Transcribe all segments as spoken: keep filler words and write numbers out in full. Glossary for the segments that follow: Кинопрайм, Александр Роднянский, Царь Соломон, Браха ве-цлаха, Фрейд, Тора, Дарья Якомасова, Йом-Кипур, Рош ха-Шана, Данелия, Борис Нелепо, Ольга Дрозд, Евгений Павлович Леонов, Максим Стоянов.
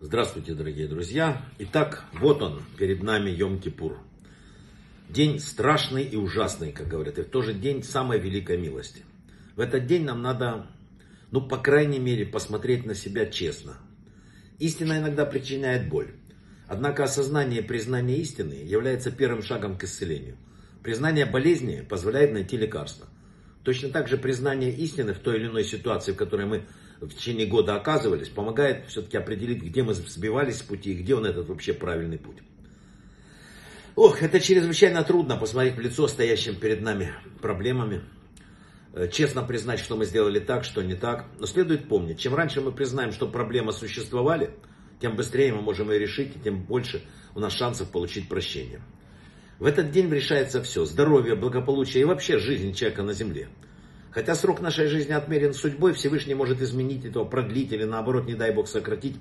Здравствуйте, дорогие друзья! Итак, вот он, перед нами Йом-Кипур. День страшный и ужасный, как говорят, и в тот же день самой великой милости. В этот день нам надо, ну, по крайней мере, посмотреть на себя честно. Истина иногда причиняет боль. Однако осознание и признание истины является первым шагом к исцелению. Признание болезни позволяет найти лекарство. Точно так же признание истины в той или иной ситуации, в которой мы в течение года оказывались, помогает все-таки определить, где мы сбивались с пути и где он этот вообще правильный путь. Ох, это чрезвычайно трудно посмотреть в лицо стоящим перед нами проблемами, честно признать, что мы сделали так, что не так. Но следует помнить, чем раньше мы признаем, что проблемы существовали, тем быстрее мы можем ее решить, и тем больше у нас шансов получить прощение. В этот день решается все: здоровье, благополучие и вообще жизнь человека на земле. Хотя срок нашей жизни отмерен судьбой, Всевышний может изменить этого, продлить или наоборот, не дай Бог, сократить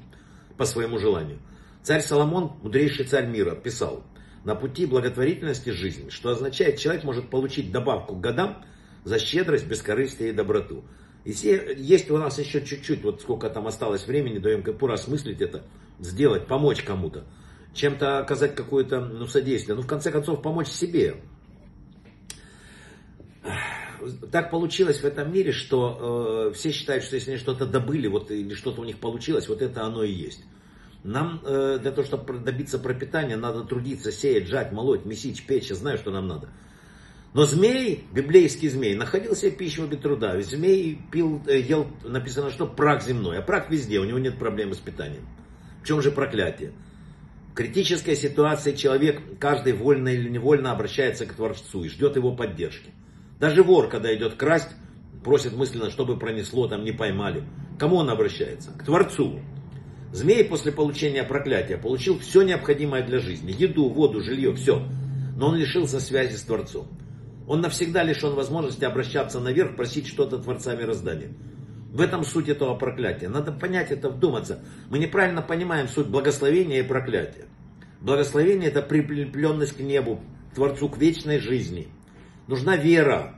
по своему желанию. Царь Соломон, мудрейший царь мира, писал: на пути благотворительности жизнь, что означает, человек может получить добавку к годам за щедрость, бескорыстие и доброту. И все, есть у нас еще чуть-чуть, вот сколько там осталось времени до Йом-Кипура, осмыслить это, сделать, помочь кому-то, чем-то оказать какое-то ну, содействие, ну в конце концов помочь себе. Так получилось в этом мире, что э, все считают, что если они что-то добыли, вот, или что-то у них получилось, вот это оно и есть. Нам э, для того, чтобы добиться пропитания, надо трудиться, сеять, жать, молоть, месить, печь, я знаю, что нам надо. Но змей, библейский змей, находил себе пищу без труда. Ведь змей пил, э, ел, написано, что прах земной, а прах везде, у него нет проблемы с питанием. В чем же проклятие? В критической ситуации человек, каждый вольно или невольно обращается к Творцу и ждет его поддержки. Даже вор, когда идет красть, просит мысленно, чтобы пронесло, там не поймали. К кому он обращается? К Творцу. Змей после получения проклятия получил все необходимое для жизни. Еду, воду, жилье, все. Но он лишился связи с Творцом. Он навсегда лишен возможности обращаться наверх, просить что-то Творца мироздания. В этом суть этого проклятия. Надо понять это, вдуматься. Мы неправильно понимаем суть благословения и проклятия. Благословение – это прилепленность к небу, Творцу, к вечной жизни. Нужна вера.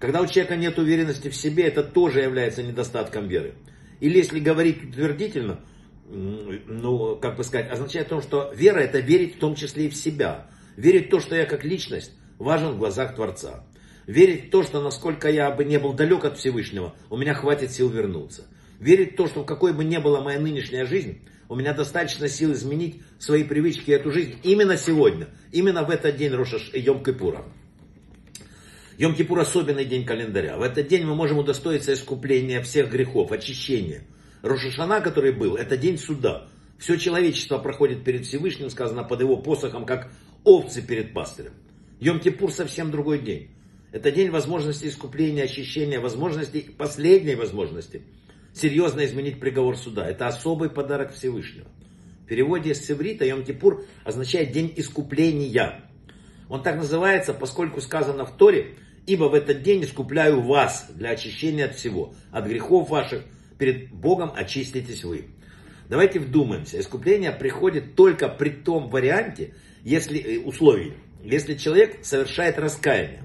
Когда у человека нет уверенности в себе, это тоже является недостатком веры. Или если говорить утвердительно, ну, как бы сказать, означает то, что вера – это верить в том числе и в себя. Верить в то, что я как личность важен в глазах Творца. Верить в то, что насколько я бы не был далек от Всевышнего, у меня хватит сил вернуться. Верить в то, что в какой бы ни была моя нынешняя жизнь, у меня достаточно сил изменить свои привычки и эту жизнь именно сегодня, именно в этот день Рош ха-Шана и Йом-Кипура. Йом-Кипур – особенный день календаря. В этот день мы можем удостоиться искупления всех грехов, очищения. Рош ха-Шана, который был, это день суда. Все человечество проходит перед Всевышним, сказано, под его посохом, как овцы перед пастырем. Йом-Кипур – совсем другой день. Это день возможности искупления, очищения, возможности, последней возможности серьезно изменить приговор суда. Это особый подарок Всевышнего. В переводе с иврита Йом-Кипур означает день искупления. Он так называется, поскольку сказано в Торе: ибо в этот день искупляю вас для очищения от всего, от грехов ваших, перед Богом очиститесь вы. Давайте вдумаемся, искупление приходит только при том варианте, если, условии, если человек совершает раскаяние.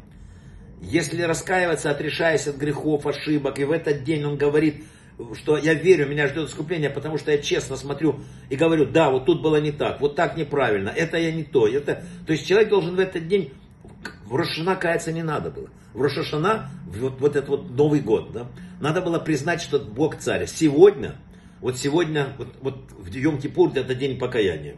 Если раскаиваться, отрешаясь от грехов, ошибок, и в этот день он говорит, что я верю, меня ждет искупление, потому что я честно смотрю и говорю, да, вот тут было не так, вот так неправильно, это я не то, это... То есть человек должен в этот день, в Рош ха-Шана каяться не надо было. В Рош ха-Шана, вот, вот этот вот Новый год, да, надо было признать, что Бог царь. Сегодня, вот сегодня, вот, вот в Йом-Кипур это день покаяния.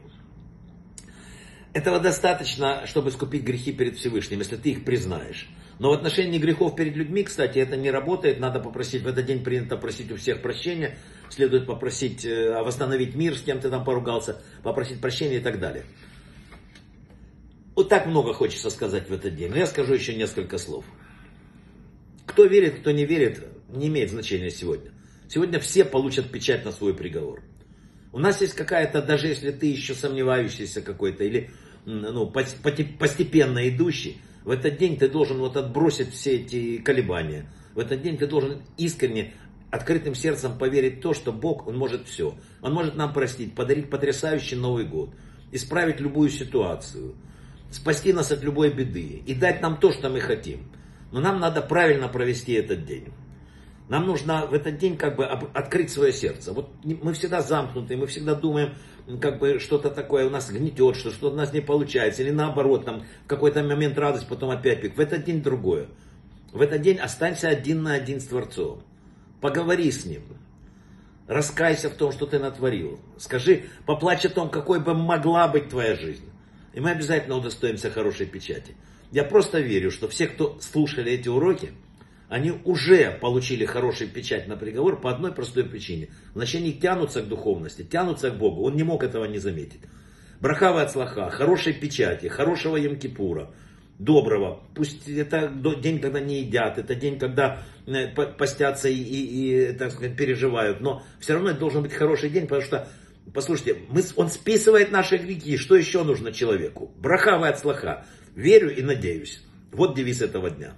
Этого достаточно, чтобы искупить грехи перед Всевышним, если ты их признаешь. Но в отношении грехов перед людьми, кстати, это не работает. Надо попросить, в этот день принято просить у всех прощения. Следует попросить восстановить мир, с кем ты там поругался, попросить прощения и так далее. Вот так много хочется сказать в этот день. Но я скажу еще несколько слов. Кто верит, кто не верит, не имеет значения сегодня. Сегодня все получат печать на свой приговор. У нас есть какая-то, даже если ты еще сомневающийся какой-то, или ну, постепенно идущий, в этот день ты должен вот отбросить все эти колебания. В этот день ты должен искренне, открытым сердцем поверить в то, что Бог, Он может все. Он может нам простить, подарить потрясающий Новый год, исправить любую ситуацию, спасти нас от любой беды и дать нам то, что мы хотим. Но нам надо правильно провести этот день. Нам нужно в этот день как бы открыть свое сердце. Вот мы всегда замкнуты, мы всегда думаем, как бы что-то такое у нас гнетет, что что-то у нас не получается. Или наоборот, там в какой-то момент радость, потом опять пик. В этот день другое. В этот день останься один на один с Творцом. Поговори с Ним. Раскайся в том, что ты натворил. Скажи, поплачь о том, какой бы могла быть твоя жизнь. И мы обязательно удостоимся хорошей печати. Я просто верю, что все, кто слушали эти уроки, они уже получили хорошую печать на приговор по одной простой причине. Значит, они тянутся к духовности, тянутся к Богу. Он не мог этого не заметить. Браха ве-цлаха, хорошей печати, хорошего Йом-Кипура, доброго. Пусть это день, когда не едят, это день, когда постятся и, и, и так сказать, переживают. Но все равно это должен быть хороший день, потому что, послушайте, мы, он списывает наши грехи. Что еще нужно человеку? Браха ве-цлаха. Верю и надеюсь. Вот девиз этого дня.